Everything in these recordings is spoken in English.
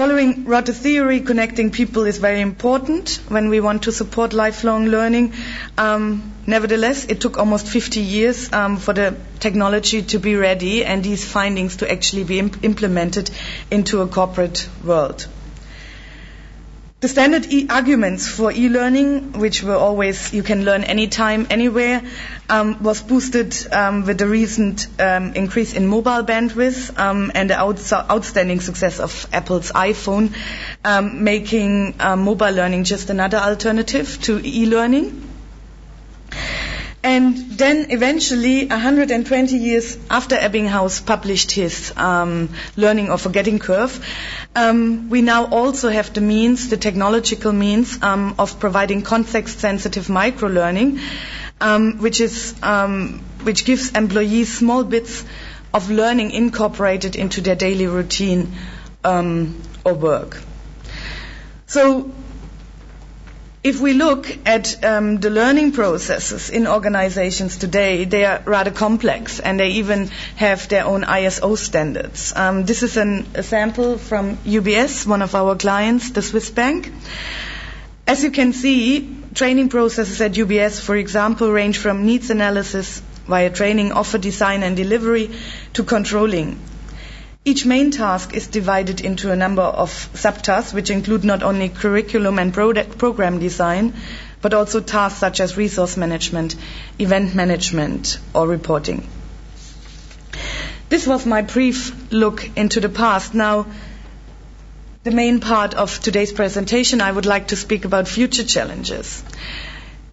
Following Rata theory, connecting people is very important when we want to support lifelong learning. Nevertheless, it took almost 50 years for the technology to be ready and these findings to actually be implemented into a corporate world. The standard arguments for e-learning, which were always you can learn anytime, anywhere, was boosted with the recent increase in mobile bandwidth and the outstanding success of Apple's iPhone, making mobile learning just another alternative to e-learning. And then eventually, 120 years after Ebbinghaus published his learning or forgetting curve, we now also have the means, the technological means, of providing context-sensitive micro-learning, which gives employees small bits of learning incorporated into their daily routine or work. So, if we look at the learning processes in organizations today, they are rather complex and they even have their own ISO standards. This is a sample from UBS, one of our clients, the Swiss bank. As you can see, training processes at UBS, for example, range from needs analysis via training, offer design and delivery to controlling. Each main task is divided into a number of subtasks, which include not only curriculum and program design, but also tasks such as resource management, event management, or reporting. This was my brief look into the past. Now, the main part of today's presentation, I would like to speak about future challenges.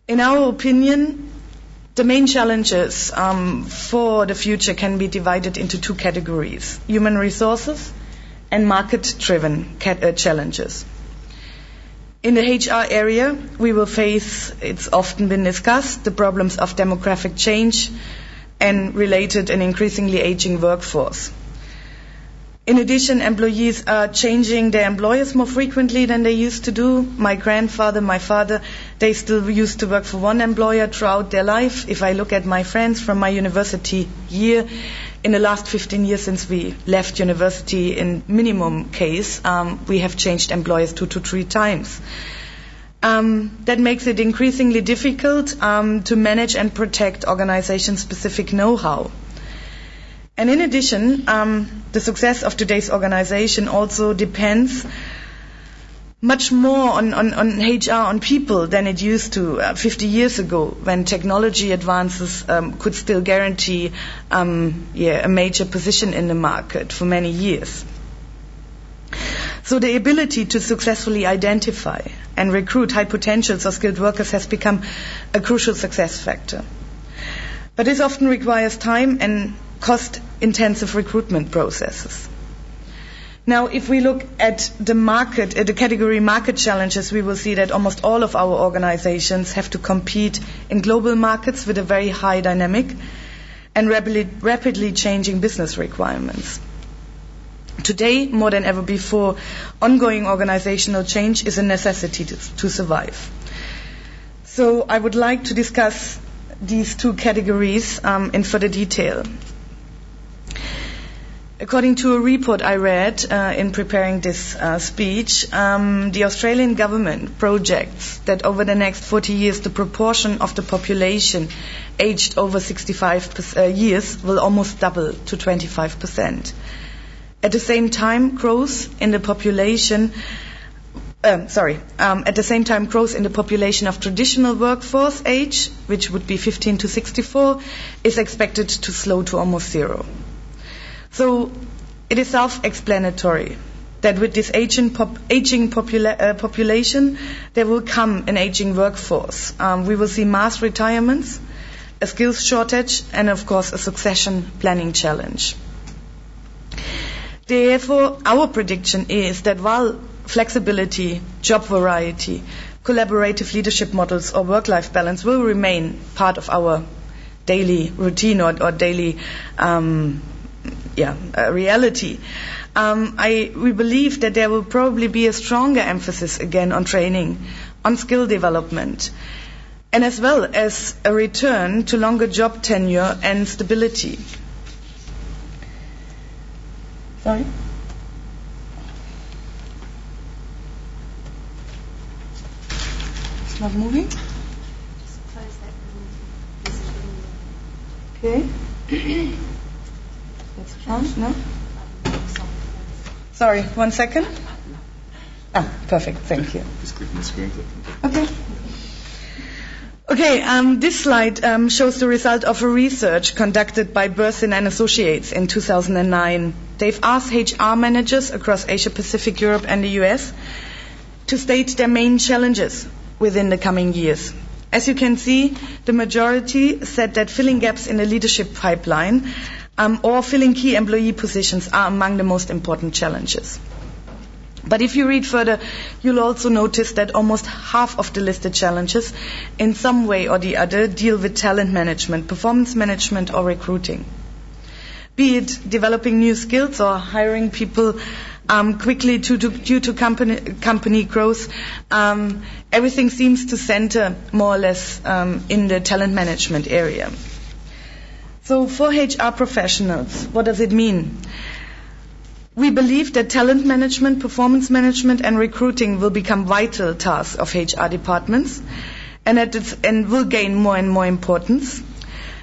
In our opinion, the main challenges for the future can be divided into two categories, human resources and market-driven challenges. In the HR area, we will face, it's often been discussed, the problems of demographic change and related and increasingly aging workforce. In addition, employees are changing their employers more frequently than they used to do. My grandfather, my father, they still used to work for one employer throughout their life. If I look at my friends from my university year, in the last 15 years since we left university, in minimum case, we have changed employers 2 to 3 times. That makes it increasingly difficult to manage and protect organization-specific know-how. And in addition, the success of today's organization also depends much more on HR, on people, than it used to 50 years ago, when technology advances could still guarantee a major position in the market for many years. So the ability to successfully identify and recruit high potentials or skilled workers has become a crucial success factor. But this often requires time and cost-intensive recruitment processes. Now, if we look at the category market challenges, we will see that almost all of our organizations have to compete in global markets with a very high dynamic and rapidly changing business requirements. Today, more than ever before, ongoing organizational change is a necessity to survive. So I would like to discuss these two categories in further detail. According to a report I read in preparing this speech, the Australian government projects that over the next 40 years the proportion of the population aged over 65 years will almost double to 25%. At the same time, growth in the population of traditional workforce age, which would be 15 to 64, is expected to slow to almost zero. So it is self-explanatory that with this aging population, there will come an aging workforce. We will see mass retirements, a skills shortage, and of course a succession planning challenge. Therefore, our prediction is that while flexibility, job variety, collaborative leadership models, or work-life balance will remain part of our daily routine or daily reality. We believe that there will probably be a stronger emphasis again on training, on skill development, and as well as a return to longer job tenure and stability. It's not moving? Just close that. Okay. That's on? No? Sorry, 1 second. Ah, perfect, thank you. Just click on the screen. Okay. Okay, this slide shows the result of a research conducted by Bersin and Associates in 2009. They've asked HR managers across Asia Pacific, Europe and the US to state their main challenges within the coming years. As you can see, the majority said that filling gaps in the leadership pipeline or filling key employee positions are among the most important challenges. But if you read further, you'll also notice that almost half of the listed challenges in some way or the other deal with talent management, performance management or recruiting. Be it developing new skills or hiring people quickly due to company growth, everything seems to center more or less in the talent management area. So for HR professionals, what does it mean? We believe that talent management, performance management, and recruiting will become vital tasks of HR departments and will gain more and more importance.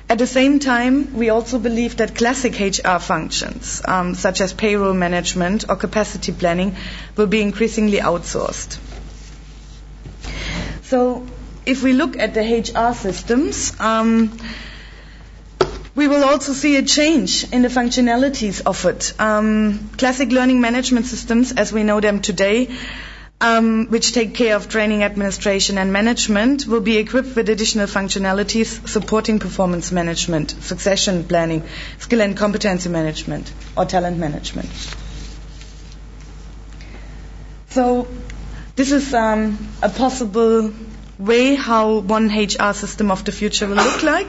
At the same time, we also believe that classic HR functions, such as payroll management or capacity planning, will be increasingly outsourced. So if we look at the HR systems, we will also see a change in the functionalities offered. Classic learning management systems, as we know them today, which take care of training, administration, and management, will be equipped with additional functionalities supporting performance management, succession planning, skill and competency management, or talent management. So this is a possible way how one HR system of the future will look like.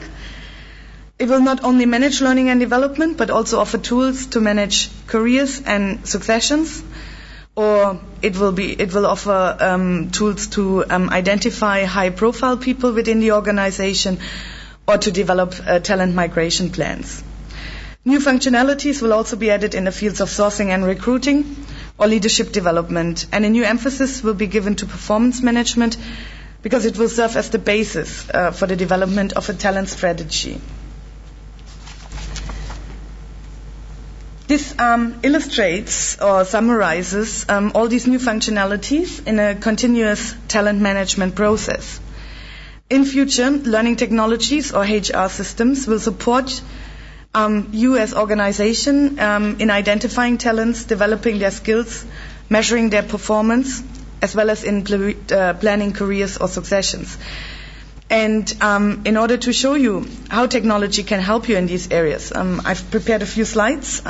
It will not only manage learning and development, but also offer tools to manage careers and successions, or it will offer tools to identify high-profile people within the organization, or to develop talent migration plans. New functionalities will also be added in the fields of sourcing and recruiting, or leadership development, and a new emphasis will be given to performance management, because it will serve as the basis for the development of a talent strategy. This illustrates or summarizes all these new functionalities in a continuous talent management process. In future, learning technologies or HR systems will support you as organization in identifying talents, developing their skills, measuring their performance, as well as in planning careers or successions. And in order to show you how technology can help you in these areas, I've prepared a few slides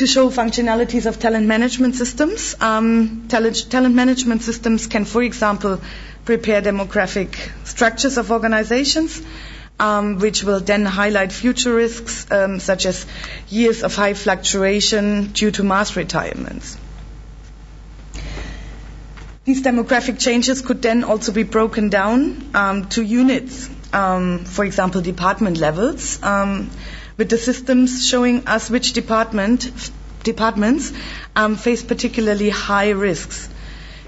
to show functionalities of talent management systems. Talent management systems can, for example, prepare demographic structures of organizations, which will then highlight future risks, such as years of high fluctuation due to mass retirements. These demographic changes could then also be broken down to units, for example, department levels, with the systems showing us which departments face particularly high risks.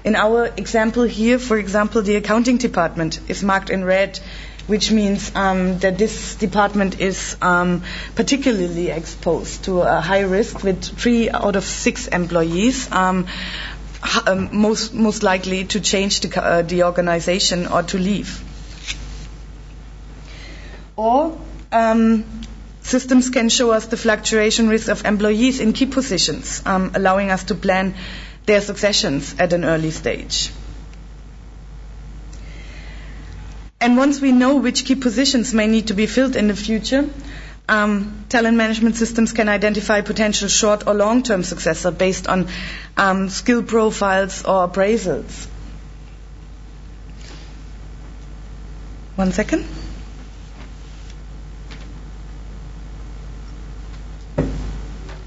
In our example here, for example, the accounting department is marked in red, which means that this department is particularly exposed to a high risk with 3 out of 6 employees, most likely to change the organization or to leave. Or systems can show us the fluctuation risk of employees in key positions, allowing us to plan their successions at an early stage. And once we know which key positions may need to be filled in the future, talent management systems can identify potential short or long-term successor based on skill profiles or appraisals. 1 second.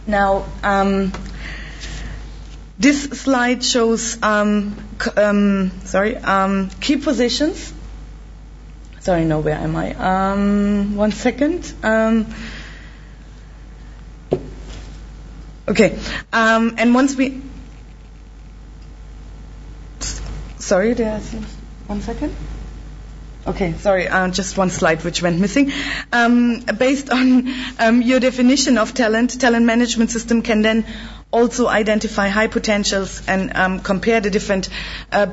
Now, this slide shows key positions. Sorry, no, where am I? 1 second. Okay. And once we... Sorry, there's one second. Okay, sorry, just one slide which went missing. Based on your definition of talent, talent management system can then also identify high potentials and compare the different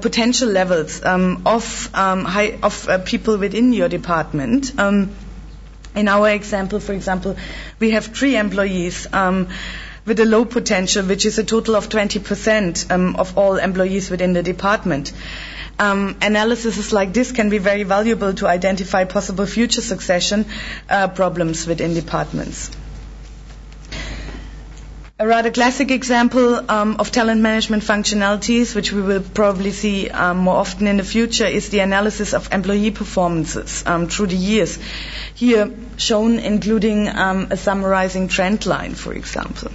potential levels of people within your department. In our example, for example, we have 3 employees with a low potential, which is a total of 20% of all employees within the department. Analyses like this can be very valuable to identify possible future succession problems within departments. A rather classic example of talent management functionalities, which we will probably see more often in the future, is the analysis of employee performances through the years. Here shown including a summarizing trend line, for example.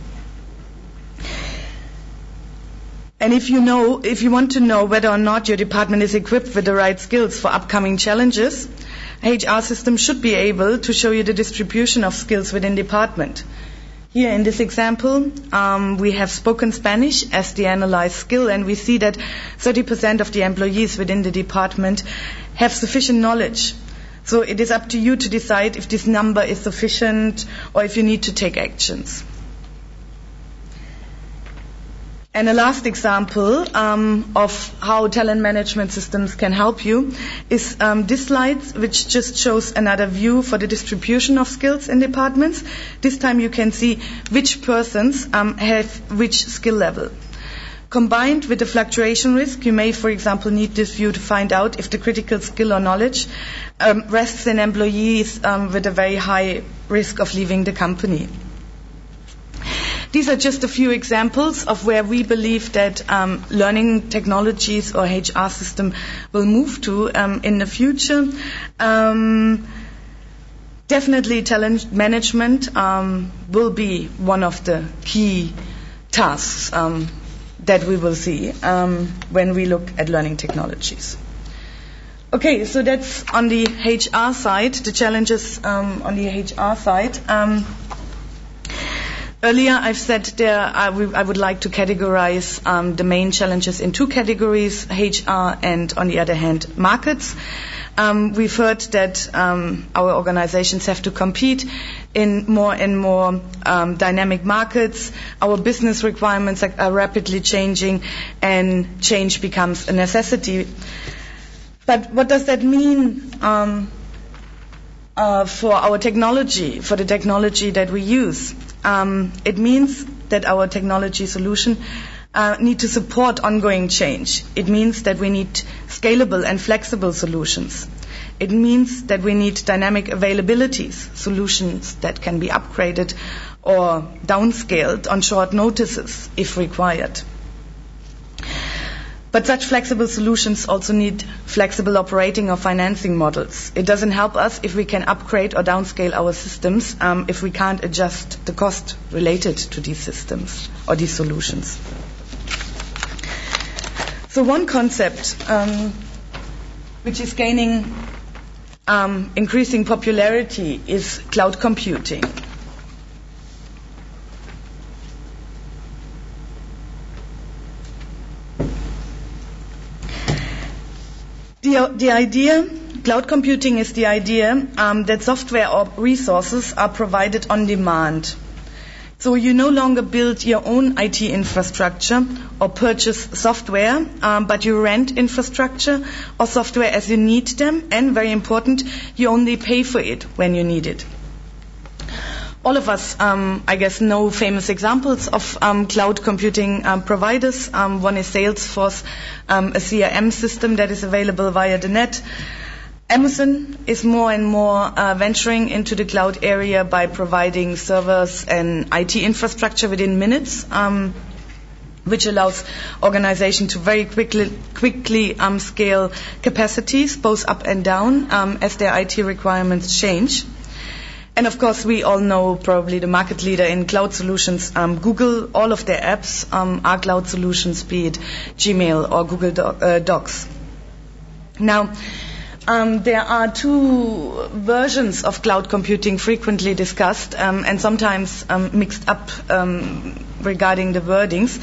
And if you want to know whether or not your department is equipped with the right skills for upcoming challenges, HR system should be able to show you the distribution of skills within department. Here in this example, we have spoken Spanish as the analyzed skill, and we see that 30% of the employees within the department have sufficient knowledge. So it is up to you to decide if this number is sufficient or if you need to take actions. And a last example of how talent management systems can help you is this slide, which just shows another view for the distribution of skills in departments. This time you can see which persons have which skill level. Combined with the fluctuation risk, you may, for example, need this view to find out if the critical skill or knowledge rests in employees with a very high risk of leaving the company. These are just a few examples of where we believe that learning technologies or HR system will move to in the future. Definitely talent management will be one of the key tasks that we will see when we look at learning technologies. Okay, so that's on the HR side, the challenges on the HR side. Earlier, I've said I would like to categorize the main challenges in 2 categories, HR and, on the other hand, markets. We've heard that our organizations have to compete in more and more dynamic markets. Our business requirements are rapidly changing, and change becomes a necessity. But what does that mean for our technology, for the technology that we use? It means that our technology solution need to support ongoing change. It means that we need scalable and flexible solutions. It means that we need dynamic availabilities, solutions that can be upgraded or downscaled on short notices if required. But such flexible solutions also need flexible operating or financing models. It doesn't help us if we can upgrade or downscale our systems if we can't adjust the cost related to these systems or these solutions. So one concept which is gaining increasing popularity is cloud computing. The idea, cloud computing is the idea that software or resources are provided on demand. So you no longer build your own IT infrastructure or purchase software, but you rent infrastructure or software as you need them, and very important, you only pay for it when you need it. All of us, I guess, know famous examples of cloud computing providers. One is Salesforce, a CRM system that is available via the net. Amazon is more and more venturing into the cloud area by providing servers and IT infrastructure within minutes, which allows organizations to very quickly scale capacities, both up and down, as their IT requirements change. And of course, we all know probably the market leader in cloud solutions, Google. All of their apps are cloud solutions, be it Gmail or Google Docs. Now, there are 2 versions of cloud computing frequently discussed and sometimes mixed up regarding the wordings.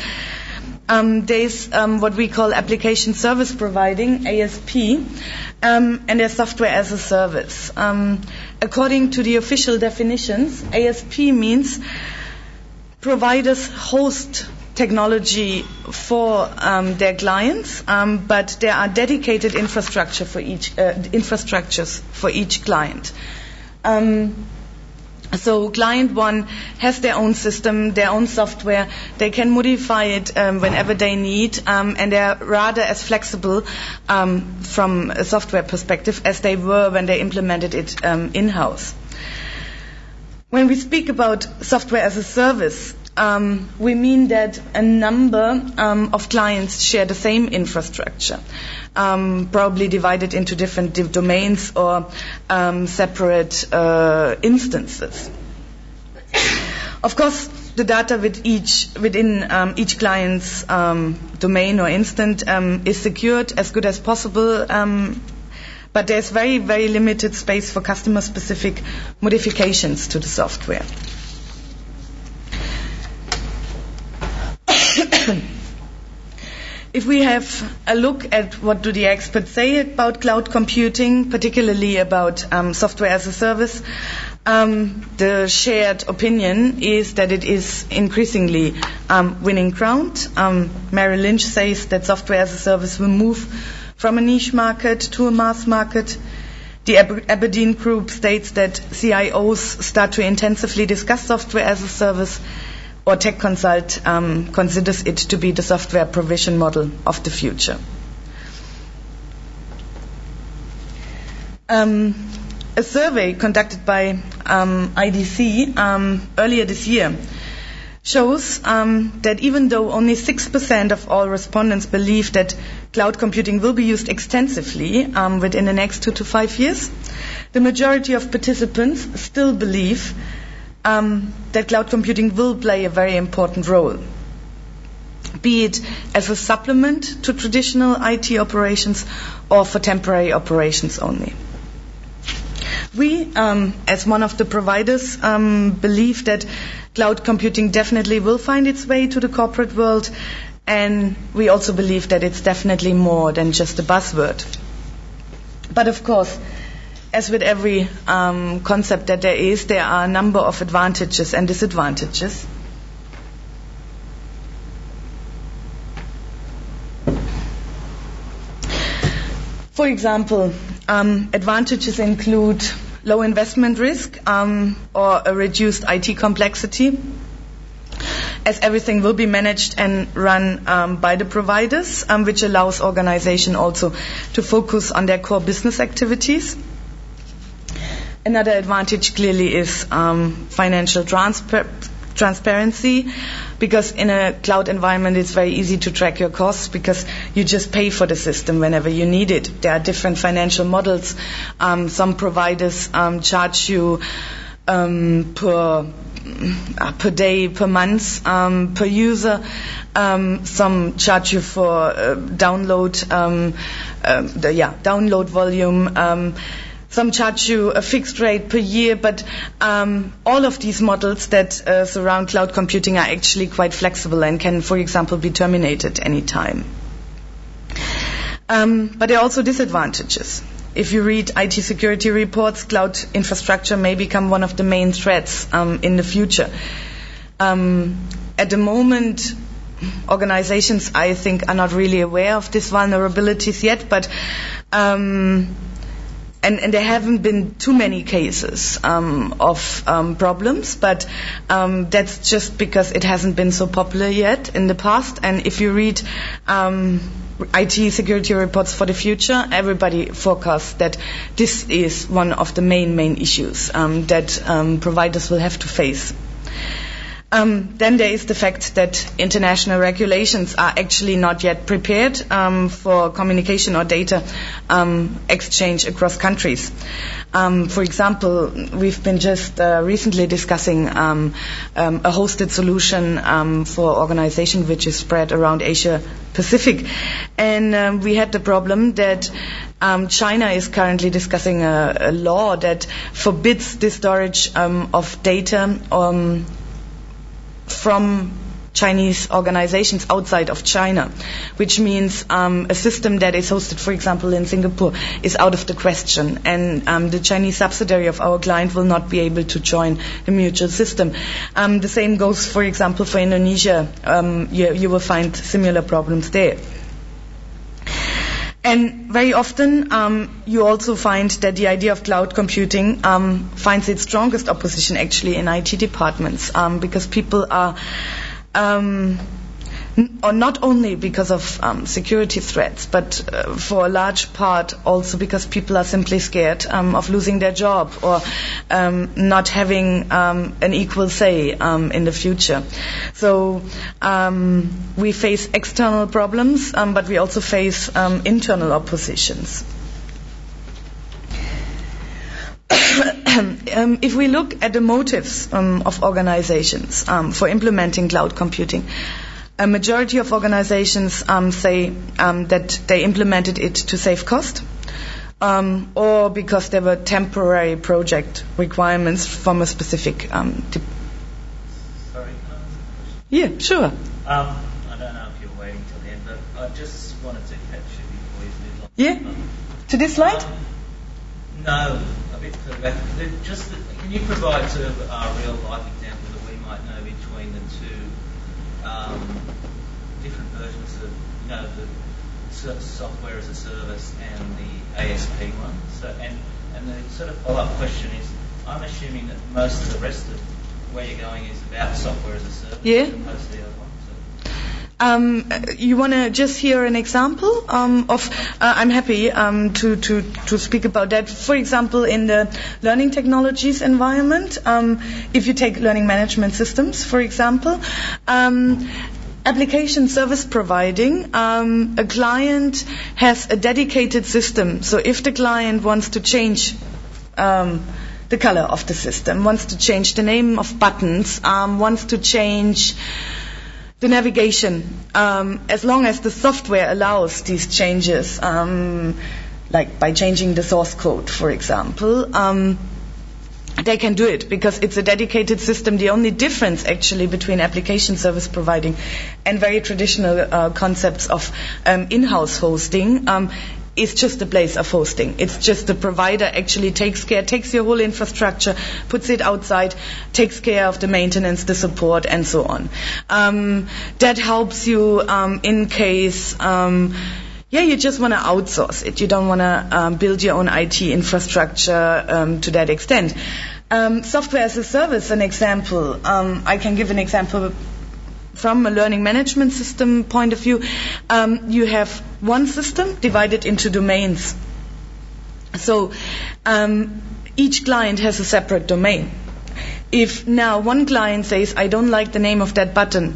There's what we call application service providing, ASP, and there's software as a service. According to the official definitions, ASP means providers host technology for their clients, but there are dedicated infrastructures for each client. So client one has their own system, their own software. They can modify it whenever they need, and they're rather as flexible from a software perspective as they were when they implemented it in-house. When we speak about software as a service, we mean that a number of clients share the same infrastructure, probably divided into different domains or separate instances. Of course, the data within each client's domain or instance is secured as good as possible, but there's very, very limited space for customer-specific modifications to the software. If we have a look at what do the experts say about cloud computing, particularly about software as a service, the shared opinion is that it is increasingly winning ground. Merrill Lynch says that software as a service will move from a niche market to a mass market. The Aberdeen Group states that CIOs start to intensively discuss software as a service, or Tech Consult considers it to be the software provision model of the future. A survey conducted by IDC earlier this year shows that even though only 6% of all respondents believe that cloud computing will be used extensively within the next 2 to 5 years, the majority of participants still believe that cloud computing will play a very important role, be it as a supplement to traditional IT operations or for temporary operations only. We, as one of the providers, believe that cloud computing definitely will find its way to the corporate world, and we also believe that it's definitely more than just a buzzword. But of course, as with every concept that there are a number of advantages and disadvantages. For example, advantages include low investment risk or a reduced IT complexity, as everything will be managed and run by the providers, which allows organizations also to focus on their core business activities. Another advantage clearly is financial transparency, because in a cloud environment it's very easy to track your costs because you just pay for the system whenever you need it. There are different financial models. Some providers charge you per day, per month, per user. Some charge you for download volume. Some charge you a fixed rate per year, but all of these models that surround cloud computing are actually quite flexible and can, for example, be terminated any time. But there are also disadvantages. If you read IT security reports, cloud infrastructure may become one of the main threats in the future. At the moment, organizations, I think, are not really aware of these vulnerabilities yet, but And there haven't been too many cases of problems, but that's just because it hasn't been so popular yet in the past. And if you read IT security reports for the future, everybody forecasts that this is one of the main issues that providers will have to face. Then there is the fact that international regulations are actually not yet prepared for communication or data exchange across countries. For example, we've been just recently discussing a hosted solution for organization which is spread around Asia Pacific. And we had the problem that China is currently discussing a law that forbids the storage of data from Chinese organizations outside of China, which means a system that is hosted, for example, in Singapore is out of the question, and the Chinese subsidiary of our client will not be able to join the mutual system. The same goes, for example, for Indonesia. You will find similar problems there. And very often, you also find that the idea of cloud computing finds its strongest opposition actually in IT departments, because people are, or not only because of security threats, but for a large part also because people are simply scared of losing their job or not having an equal say in the future. So we face external problems, but we also face internal oppositions. If we look at the motives of organizations for implementing cloud computing, a majority of organizations say that they implemented it to save cost, or because there were temporary project requirements from a specific... Sorry, can I ask a question? Yeah, sure. I don't know if you're waiting till the end, but I just wanted to catch you before you move on. Yeah? To this slide? No, a bit further back. Just, can you provide sort of a real-life example that we might know between the two different versions of, you know, the software as a service and the ASP one. So, and the sort of follow-up question is, I'm assuming that most of the rest of where you're going is about software as a service, yeah, as opposed to the other one. So. You want to just hear an example of? I'm happy to speak about that. For example, in the learning technologies environment, if you take learning management systems, for example, application service providing, a client has a dedicated system. So if the client wants to change the color of the system, wants to change the name of buttons, wants to change the navigation, as long as the software allows these changes, like by changing the source code, for example, they can do it because it's a dedicated system. The only difference actually between application service providing and very traditional concepts of in-house hosting is just the place of hosting. It's just the provider actually takes your whole infrastructure, puts it outside, takes care of the maintenance, the support, and so on. That helps you in case, you just want to outsource it. You don't want to build your own IT infrastructure to that extent. Software as a service, an example. I can give an example from a learning management system point of view. You have one system divided into domains. So each client has a separate domain. If now one client says, I don't like the name of that button,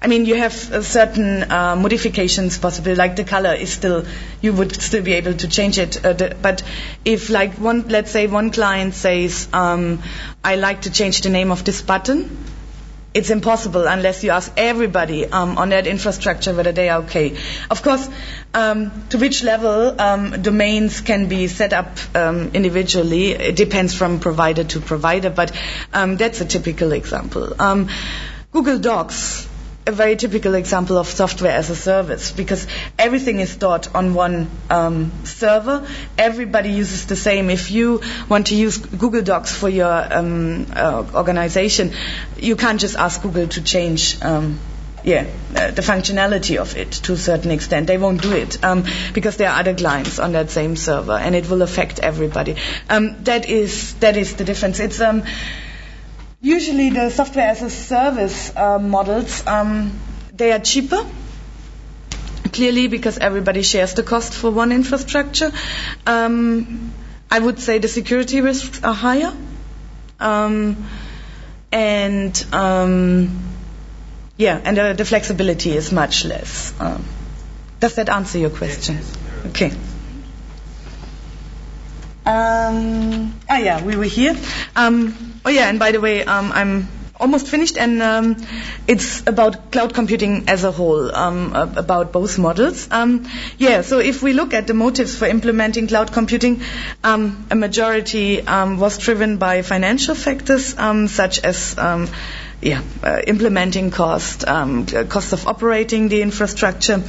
I mean, you have certain modifications possible, like the color is still, you would still be able to change it. But if, like, let's say one client says, I like to change the name of this button, it's impossible unless you ask everybody on that infrastructure whether they are okay. Of course, to which level domains can be set up individually, it depends from provider to provider, but that's a typical example. Google Docs, a very typical example of software as a service, because everything is stored on one server. Everybody uses the same. If you want to use Google Docs for your organization, you can't just ask Google to change the functionality of it to a certain extent. They won't do it because there are other clients on that same server, and it will affect everybody. That is the difference. It's usually the software as a service models, they are cheaper, clearly because everybody shares the cost for one infrastructure. I would say the security risks are higher. And the flexibility is much less. Does that answer your question? Okay. We were here. And by the way, I'm almost finished, and it's about cloud computing as a whole, about both models. So if we look at the motives for implementing cloud computing, a majority was driven by financial factors, such as implementing cost, cost of operating the infrastructure,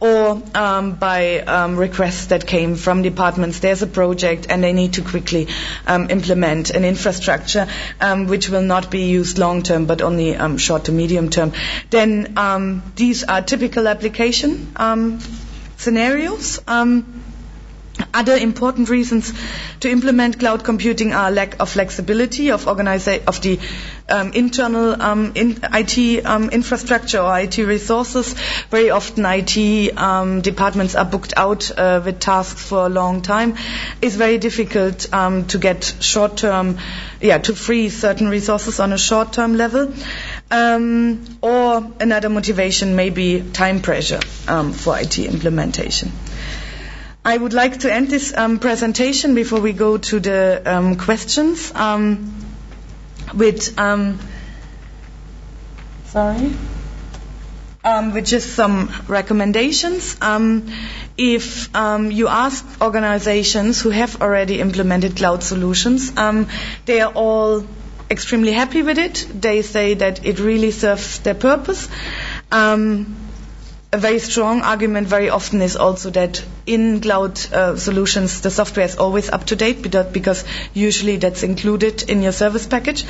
or by requests that came from departments. There's a project and they need to quickly implement an infrastructure which will not be used long term but only short to medium term. Then these are typical application scenarios. Other important reasons to implement cloud computing are lack of flexibility of the internal IT infrastructure or IT resources. Very often IT departments are booked out with tasks for a long time. It's very difficult to get short-term, to free certain resources on a short-term level. Or another motivation may be time pressure for IT implementation. I would like to end this presentation before we go to the questions with just some recommendations. If you ask organizations who have already implemented cloud solutions, they are all extremely happy with it. They say that it really serves their purpose. A very strong argument very often is also that in cloud solutions the software is always up to date because usually that's included in your service package.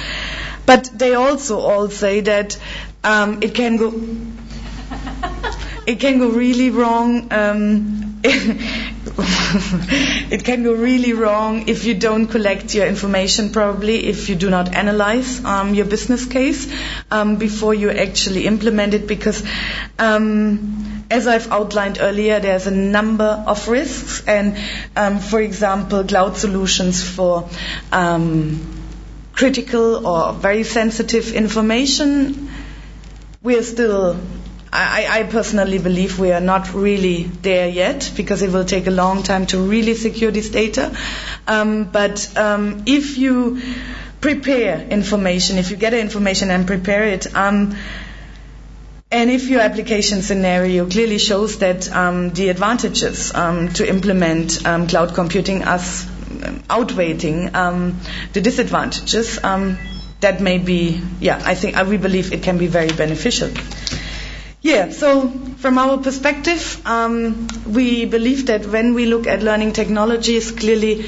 But they also all say that it can go really wrong. It can go really wrong if you don't collect your information probably, if you do not analyze your business case before you actually implement it, because as I've outlined earlier, there's a number of risks, and for example, cloud solutions for critical or very sensitive information, we're still... I personally believe we are not really there yet, because it will take a long time to really secure this data. But if you prepare information, if you get information and prepare it, and if your application scenario clearly shows that the advantages to implement cloud computing are outweighing the disadvantages, that may be, we believe it can be very beneficial. So from our perspective, we believe that when we look at learning technologies, clearly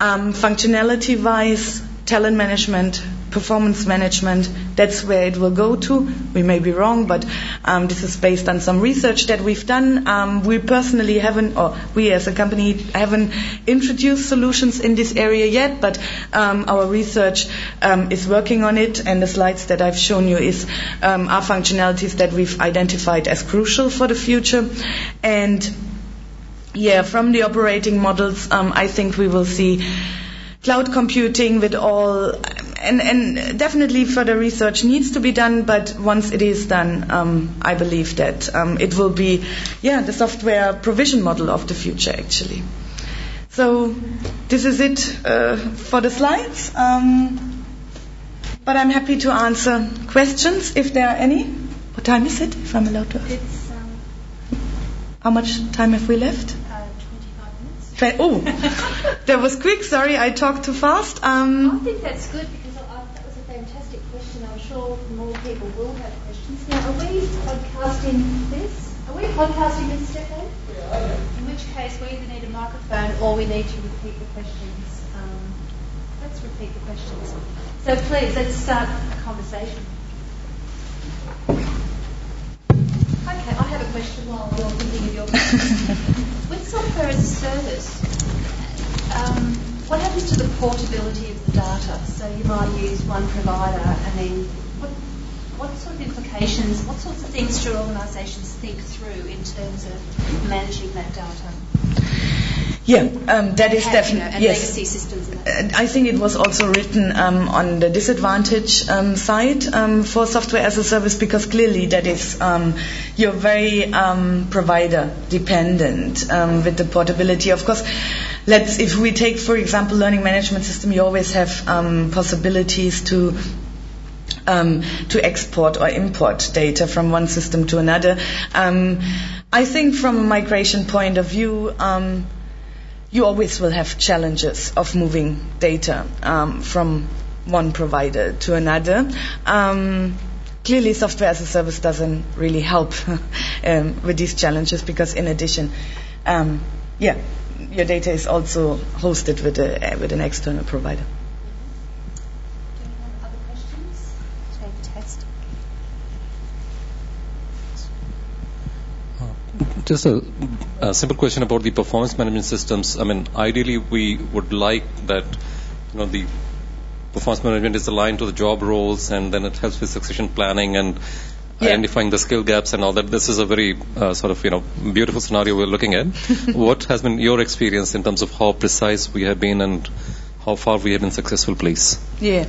functionality-wise, talent management, performance management, that's where it will go to. We may be wrong, but this is based on some research that we've done. We personally haven't, or we as a company haven't introduced solutions in this area yet, but our research is working on it, and the slides that I've shown you are functionalities that we've identified as crucial for the future. And from the operating models, I think we will see cloud computing with all, and definitely further research needs to be done, but once it is done, I believe that it will be the software provision model of the future, actually. So this is it for the slides, but I'm happy to answer questions if there are any. What time is it, if I'm allowed to ask? It's, how much time have we left? Oh, that was quick. Sorry, I talked too fast. I think that's good, because that was a fantastic question. I'm sure more people will have questions. Now, are we podcasting this? Are we podcasting this, Stephon? Yeah. In which case, we either need a microphone or we need to repeat the questions. Let's repeat the questions. So please, let's start a conversation. Okay, I have a question while you're thinking of your question. With software as a service, what happens to the portability of the data? So you might use one provider, and then what sort of implications, what sorts of things do organisations think through in terms of managing that data? That is definitely, yes. Legacy systems. I think it was also written on the disadvantage side for software as a service, because clearly that is you're very provider dependent with the portability. Of course, if we take for example learning management system, you always have possibilities to export or import data from one system to another. I think from a migration point of view, you always will have challenges of moving data from one provider to another. Clearly, software as a service doesn't really help with these challenges because, in addition, your data is also hosted with an external provider. Do you have other questions? Should I test? Just a simple question about the performance management systems. I mean, ideally, we would like that the performance management is aligned to the job roles, and then it helps with succession planning and identifying the skill gaps and all that. This is a very beautiful scenario we're looking at. What has been your experience in terms of how precise we have been and how far we have been successful, please? Yeah,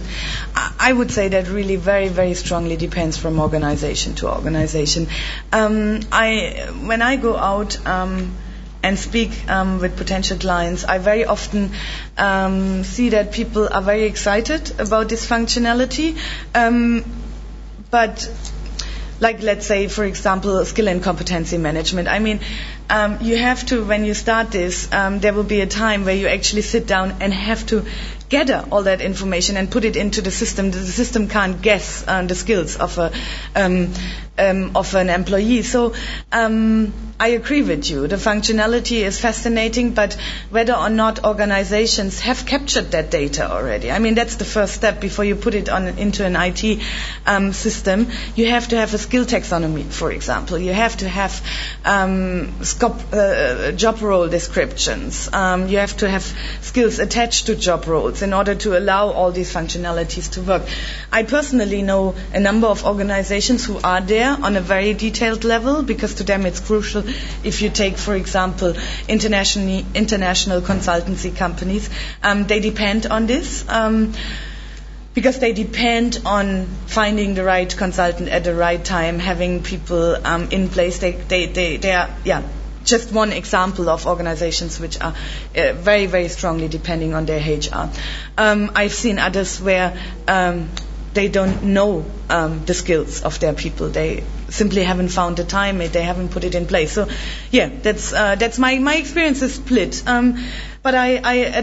I would say that really very, very strongly depends from organization to organization. When I go out and speak with potential clients, I very often see that people are very excited about this functionality, but like, let's say, for example, skill and competency management. I mean, you have to, when you start this, there will be a time where you actually sit down and have to gather all that information and put it into the system. The system can't guess the skills of an employee. So I agree with you. The functionality is fascinating, but whether or not organizations have captured that data already, I mean, that's the first step before you put it into an IT system. You have to have a skill taxonomy, for example. You have to have job role descriptions. You have to have skills attached to job roles in order to allow all these functionalities to work. I personally know a number of organizations who are there on a very detailed level because to them it's crucial. If you take, for example, international consultancy companies, they depend on this because they depend on finding the right consultant at the right time, having people in place. They are just one example of organizations which are very, very strongly depending on their HR. I've seen others where they don't know the skills of their people. They simply haven't found the time. They haven't put it in place. So, that's my experience is split. But I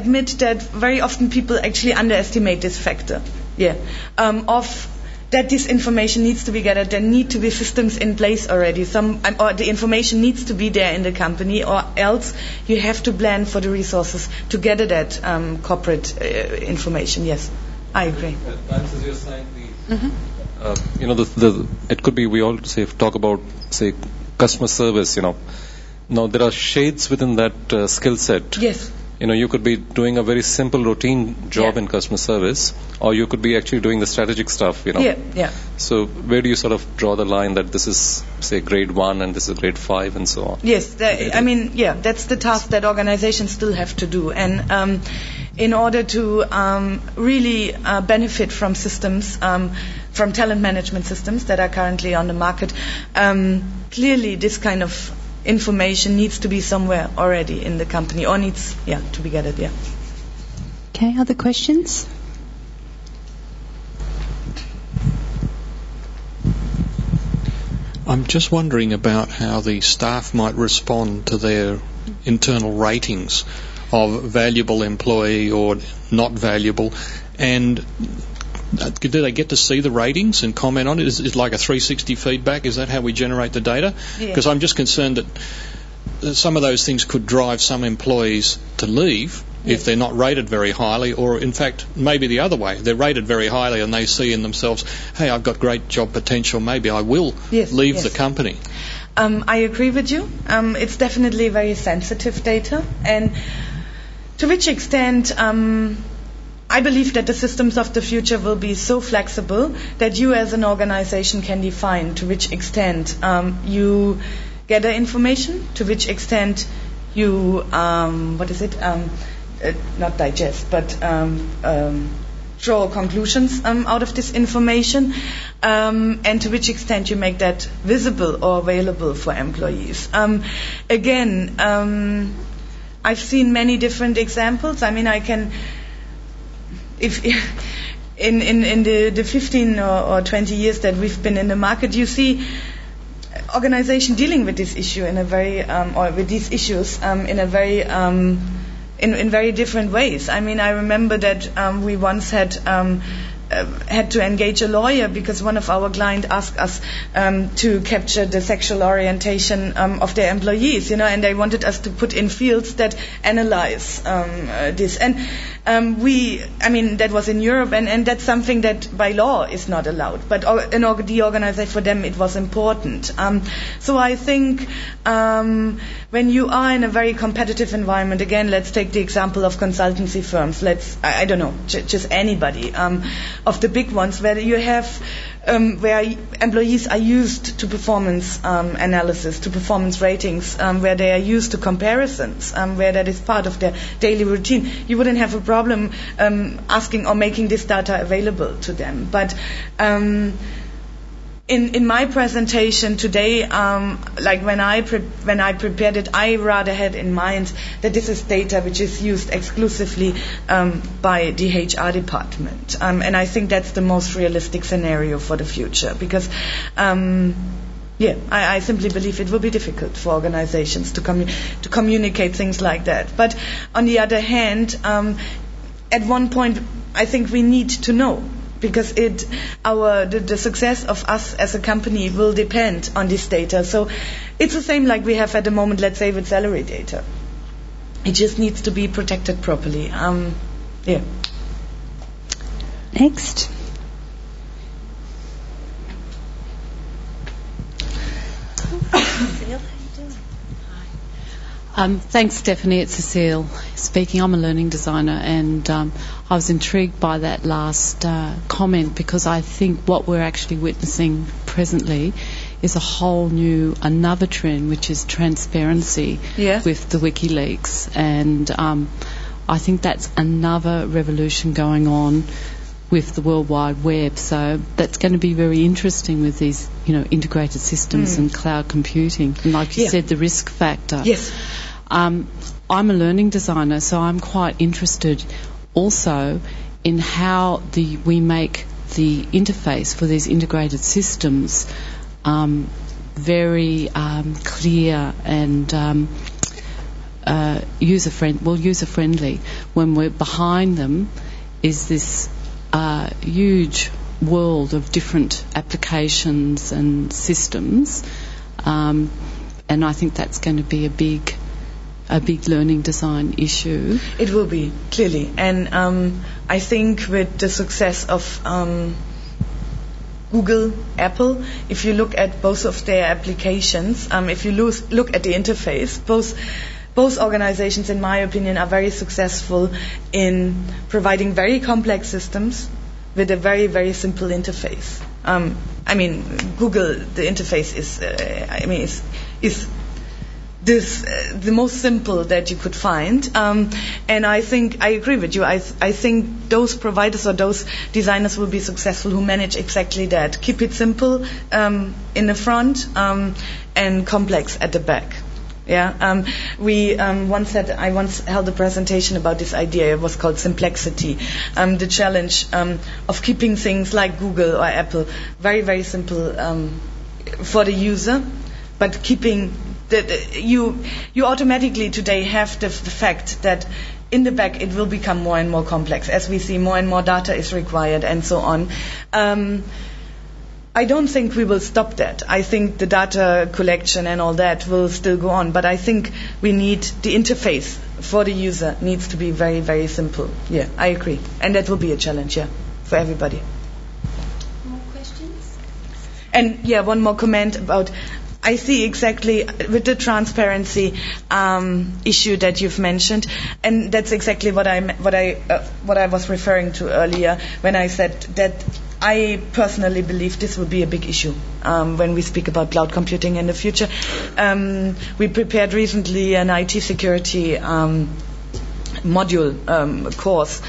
admit that very often people actually underestimate this factor. Of that this information needs to be gathered. There need to be systems in place already. Or the information needs to be there in the company, or else you have to plan for the resources to gather that corporate information. Yes. I agree. It could be we all talk about customer service. Now there are shades within that skill set. Yes. You could be doing a very simple routine job in customer service, or you could be actually doing the strategic stuff. So where do you sort of draw the line that this is grade 1 and this is grade 5 and so on? Yes. That's the task that organizations still have to do, and in order to really benefit from systems, from talent management systems that are currently on the market, clearly this kind of information needs to be somewhere already in the company or needs to be gathered. Okay, other questions? I'm just wondering about how the staff might respond to their internal ratings of valuable employee or not valuable, and do they get to see the ratings and comment on it? Is it like a 360 feedback? Is that how we generate the data? Because I'm just concerned that some of those things could drive some employees to leave if they're not rated very highly, or in fact maybe the other way, they're rated very highly and they see in themselves, hey, I've got great job potential, maybe I will leave the company. I agree with you. It's definitely very sensitive data, and to which extent I believe that the systems of the future will be so flexible that you as an organization can define to which extent you gather information, to which extent you, not digest, but draw conclusions out of this information, and to which extent you make that visible or available for employees. I've seen many different examples. I mean, I can, if in the 15 or 20 years that we've been in the market, you see organization dealing with this issue in a very, or with these issues in a very in very different ways. I mean, I remember that we once had to engage a lawyer because one of our clients asked us to capture the sexual orientation of their employees, you know, and they wanted us to put in fields that analyze this. And that was in Europe, and that's something that by law is not allowed. But the organizer, for them, it was important. So I think when you are in a very competitive environment, again, let's take the example of consultancy firms. I don't know, just anybody of the big ones, where you have where employees are used to performance analysis, to performance ratings, where they are used to comparisons, where that is part of their daily routine. You wouldn't have a problem asking or making this data available to them. But in my presentation today, like when I prepared it, I rather had in mind that this is data which is used exclusively by the HR department, and I think that's the most realistic scenario for the future, because I simply believe it will be difficult for organizations to communicate things like that. But on the other hand, at one point, I think we need to know, because the success of us as a company will depend on this data. So it's the same like we have at the moment, let's say, with salary data. It just needs to be protected properly. Next. Cecile, how you doing? Hi. Thanks, Stephanie. It's Cecile speaking. I'm a learning designer, and I was intrigued by that last comment, because I think what we're actually witnessing presently is another trend, which is transparency with the WikiLeaks, and I think that's another revolution going on with the World Wide Web. So that's going to be very interesting with these, integrated systems and cloud computing. And like you said, the risk factor. Yes. I'm a learning designer, so I'm quite interested also in how we make the interface for these integrated systems very clear and user-friendly. When we're behind them is this huge world of different applications and systems, and I think that's going to be a big learning design issue. It will be, clearly, and I think with the success of Google, Apple, if you look at both of their applications, if you look at the interface, both organizations, in my opinion, are very successful in providing very complex systems with a very, very simple interface. Google, the interface is this the most simple that you could find, and I think I agree with you. I think those providers or those designers will be successful who manage exactly that. Keep it simple in the front and complex at the back. I once held a presentation about this idea. It was called simplexity, the challenge of keeping things like Google or Apple very, very simple for the user, but keeping that you automatically today have the fact that in the back it will become more and more complex as we see more and more data is required and so on. I don't think we will stop that. I think the data collection and all that will still go on, but I think we need the interface for the user needs to be very, very simple. Yeah, I agree. And that will be a challenge, for everybody. More questions? And one more comment about, I see exactly with the transparency issue that you've mentioned, and that's exactly what I was referring to earlier when I said that I personally believe this will be a big issue when we speak about cloud computing in the future. We prepared recently an IT security module course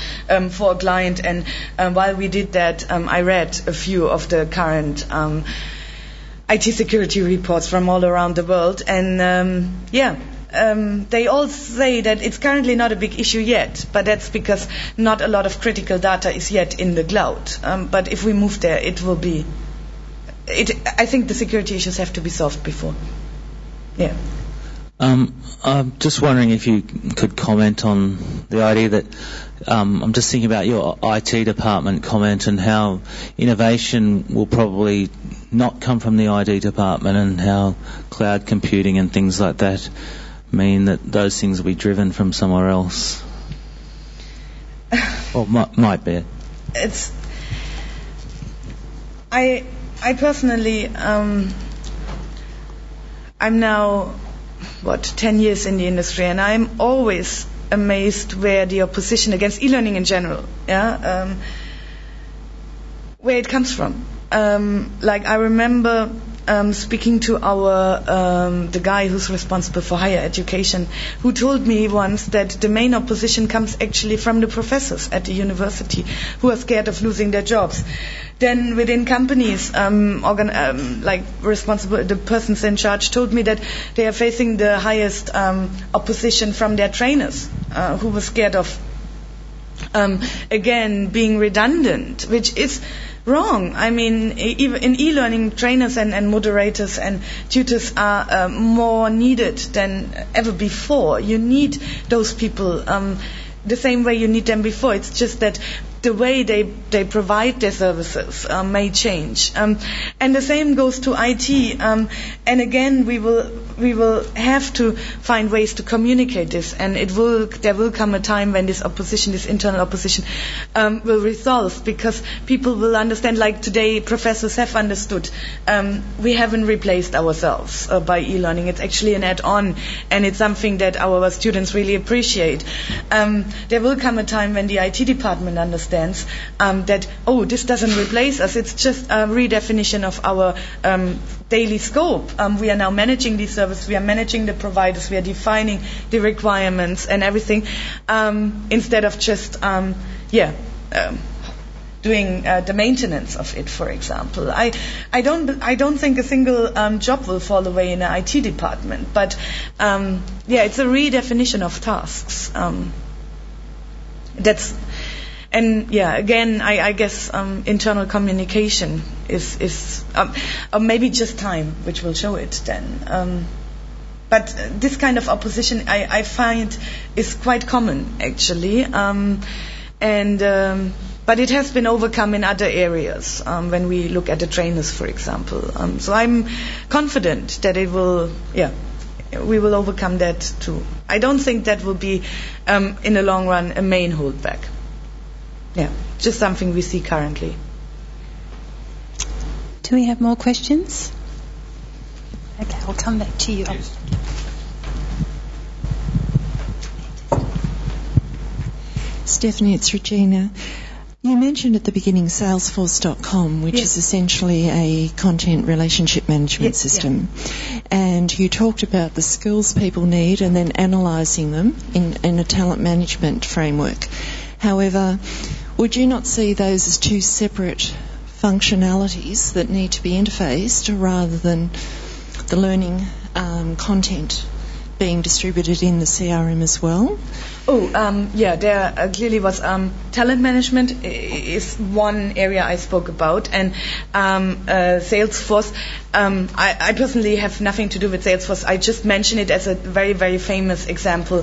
for a client, and while we did that, I read a few of the current IT security reports from all around the world, and they all say that it's currently not a big issue yet, but that's because not a lot of critical data is yet in the cloud. But if we move there, it will be. I think the security issues have to be solved before. Yeah. I'm just wondering if you could comment on the idea that I'm just thinking about your IT department comment and how innovation will probably not come from the IT department, and how cloud computing and things like that mean that those things will be driven from somewhere else. Or might be. I personally, I'm now 10 years in the industry, and I'm always amazed where the opposition against e-learning in general, where it comes from. I remember speaking to the guy who's responsible for higher education, who told me once that the main opposition comes actually from the professors at the university, who are scared of losing their jobs. Then within companies, responsible, the persons in charge told me that they are facing the highest opposition from their trainers, who were scared of being redundant, which is wrong. I mean, even in e-learning, trainers and moderators and tutors are more needed than ever before. You need those people the same way you need them before. It's just that the way they provide their services may change, and the same goes to IT. And again, we will have to find ways to communicate this, and there will come a time when this internal opposition, will resolve, because people will understand. Like today, professors have understood we haven't replaced ourselves by e-learning. It's actually an add-on, and it's something that our students really appreciate. There will come a time when the IT department understands that this doesn't replace us, it's just a redefinition of our daily scope. We are now managing these services, we are managing the providers, we are defining the requirements and everything, instead of just doing the maintenance of it, for example. I don't think a single job will fall away in an IT department, but it's a redefinition of tasks. I guess internal communication is or maybe just time, which will show it then. But this kind of opposition, I find, is quite common, actually. But it has been overcome in other areas, when we look at the trainers, for example. So I'm confident that it will, we will overcome that too. I don't think that will be, in the long run, a main holdback. Yeah, just something we see currently. Do we have more questions? Okay, I'll come back to you. Yes. Stephanie, it's Regina. You mentioned at the beginning Salesforce.com, which is essentially a content relationship management system. Yeah. And you talked about the skills people need and then analysing them in a talent management framework. However, would you not see those as two separate functionalities that need to be interfaced, rather than the learning content being distributed in the CRM as well? There clearly was talent management is one area I spoke about, and Salesforce. I personally have nothing to do with Salesforce. I just mention it as a very, very famous example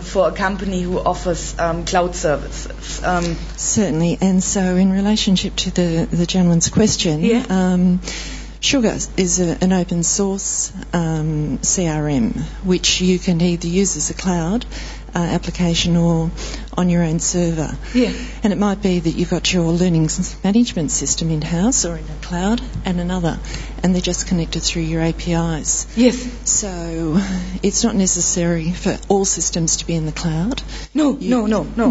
for a company who offers cloud services. Certainly, and so in relationship to the gentleman's question, Sugar is an open source CRM, which you can either use as a cloud application or on your own server. Yeah. And it might be that you've got your learning management system in-house or in a cloud and another, and they're just connected through your APIs. Yes. So it's not necessary for all systems to be in the cloud. No,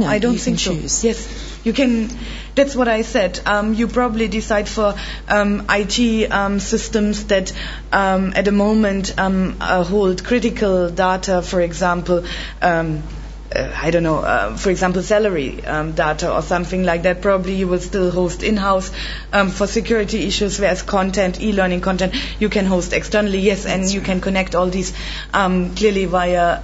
I don't think so. Yes, you can. That's what I said. You probably decide for IT systems that at the moment hold critical data, for example, salary data or something like that. Probably you will still host in-house for security issues, whereas content, e-learning content, you can host externally, yes, and you can connect all these clearly via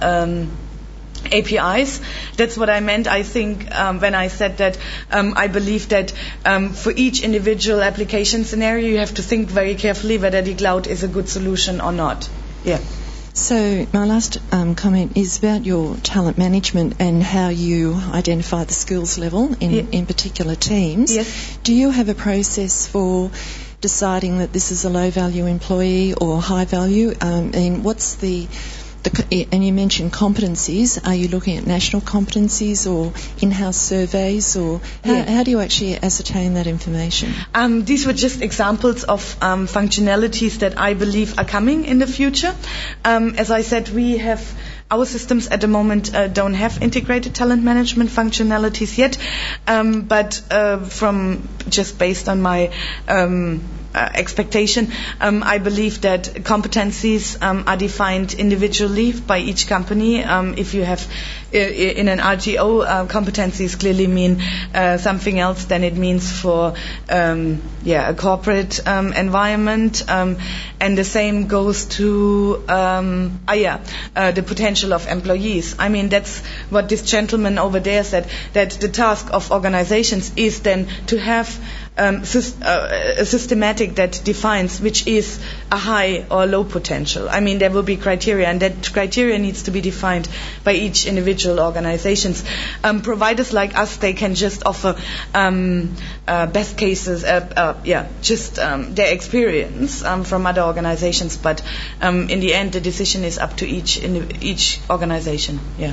APIs. That's what I meant, I think, when I said that I believe that for each individual application scenario, you have to think very carefully whether the cloud is a good solution or not. Yeah. So my last comment is about your talent management and how you identify the skills level in particular teams. Yes. Do you have a process for deciding that this is a low-value employee or high-value? And what's the... And you mentioned competencies. Are you looking at national competencies or in-house surveys? Or how do you actually ascertain that information? These were just examples of functionalities that I believe are coming in the future. As I said, we have... Our systems at the moment don't have integrated talent management functionalities yet, but from just based on my expectation, I believe that competencies are defined individually by each company. If you have in an RTO, competencies clearly mean something else than it means for a corporate environment, and the same goes to the potential of employees. I mean, that's what this gentleman over there said, that the task of organizations is then to have a systematic that defines which is a high or low potential. I mean, there will be criteria, and that criteria needs to be defined by each individual organizations. Providers like us, they can just offer best cases, their experience from other organizations, but in the end, the decision is up to each organization. Yeah.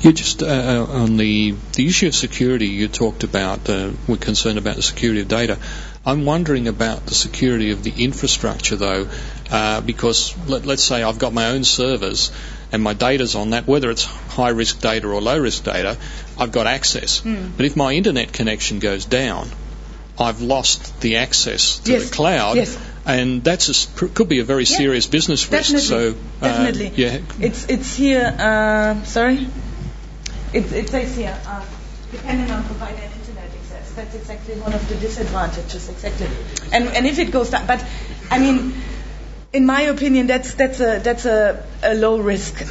You just on the issue of security, you talked about we're concerned about the security of data. I'm wondering about the security of the infrastructure, though, because let's say I've got my own servers and my data's on that, whether it's high-risk data or low-risk data, I've got access. Mm. But if my internet connection goes down, I've lost the access to the cloud. Yes. And could be a very serious business risk. Definitely. So, definitely. It's here. Sorry. It says here, depending on provider and internet access, that's exactly one of the disadvantages, exactly. And if it goes down, but I mean, in my opinion, that's a low risk,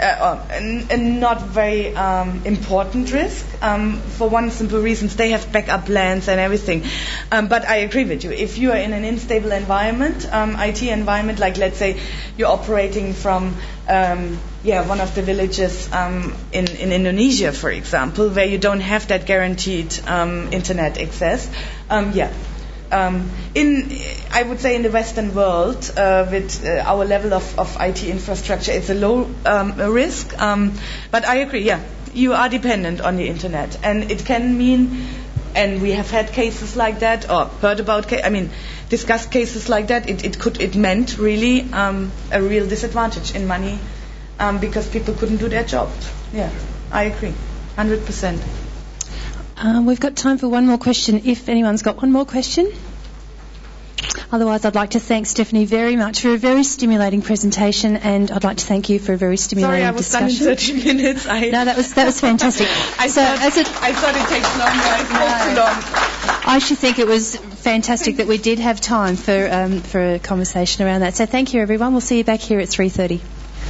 and not very important risk. For one simple reason, they have backup plans and everything. But I agree with you. If you are in an unstable environment, IT environment, like let's say you're operating from one of the villages in Indonesia, for example, where you don't have that guaranteed internet access. I would say in the Western world, with our level of IT infrastructure, it's a low risk. But I agree, you are dependent on the internet, and it can mean. And we have had cases like that, or heard about, discussed cases like that. It meant really a real disadvantage in money because people couldn't do their job. Yeah, I agree, 100%. We've got time for one more question, if anyone's got one more question. Otherwise, I'd like to thank Stephanie very much for a very stimulating presentation, and I'd like to thank you for a very stimulating discussion. Sorry, I was done in 30 minutes. No, that was fantastic. I thought it takes longer. It takes too long. I actually think it was fantastic that we did have time for a conversation around that. So thank you, everyone. We'll see you back here at 3:30.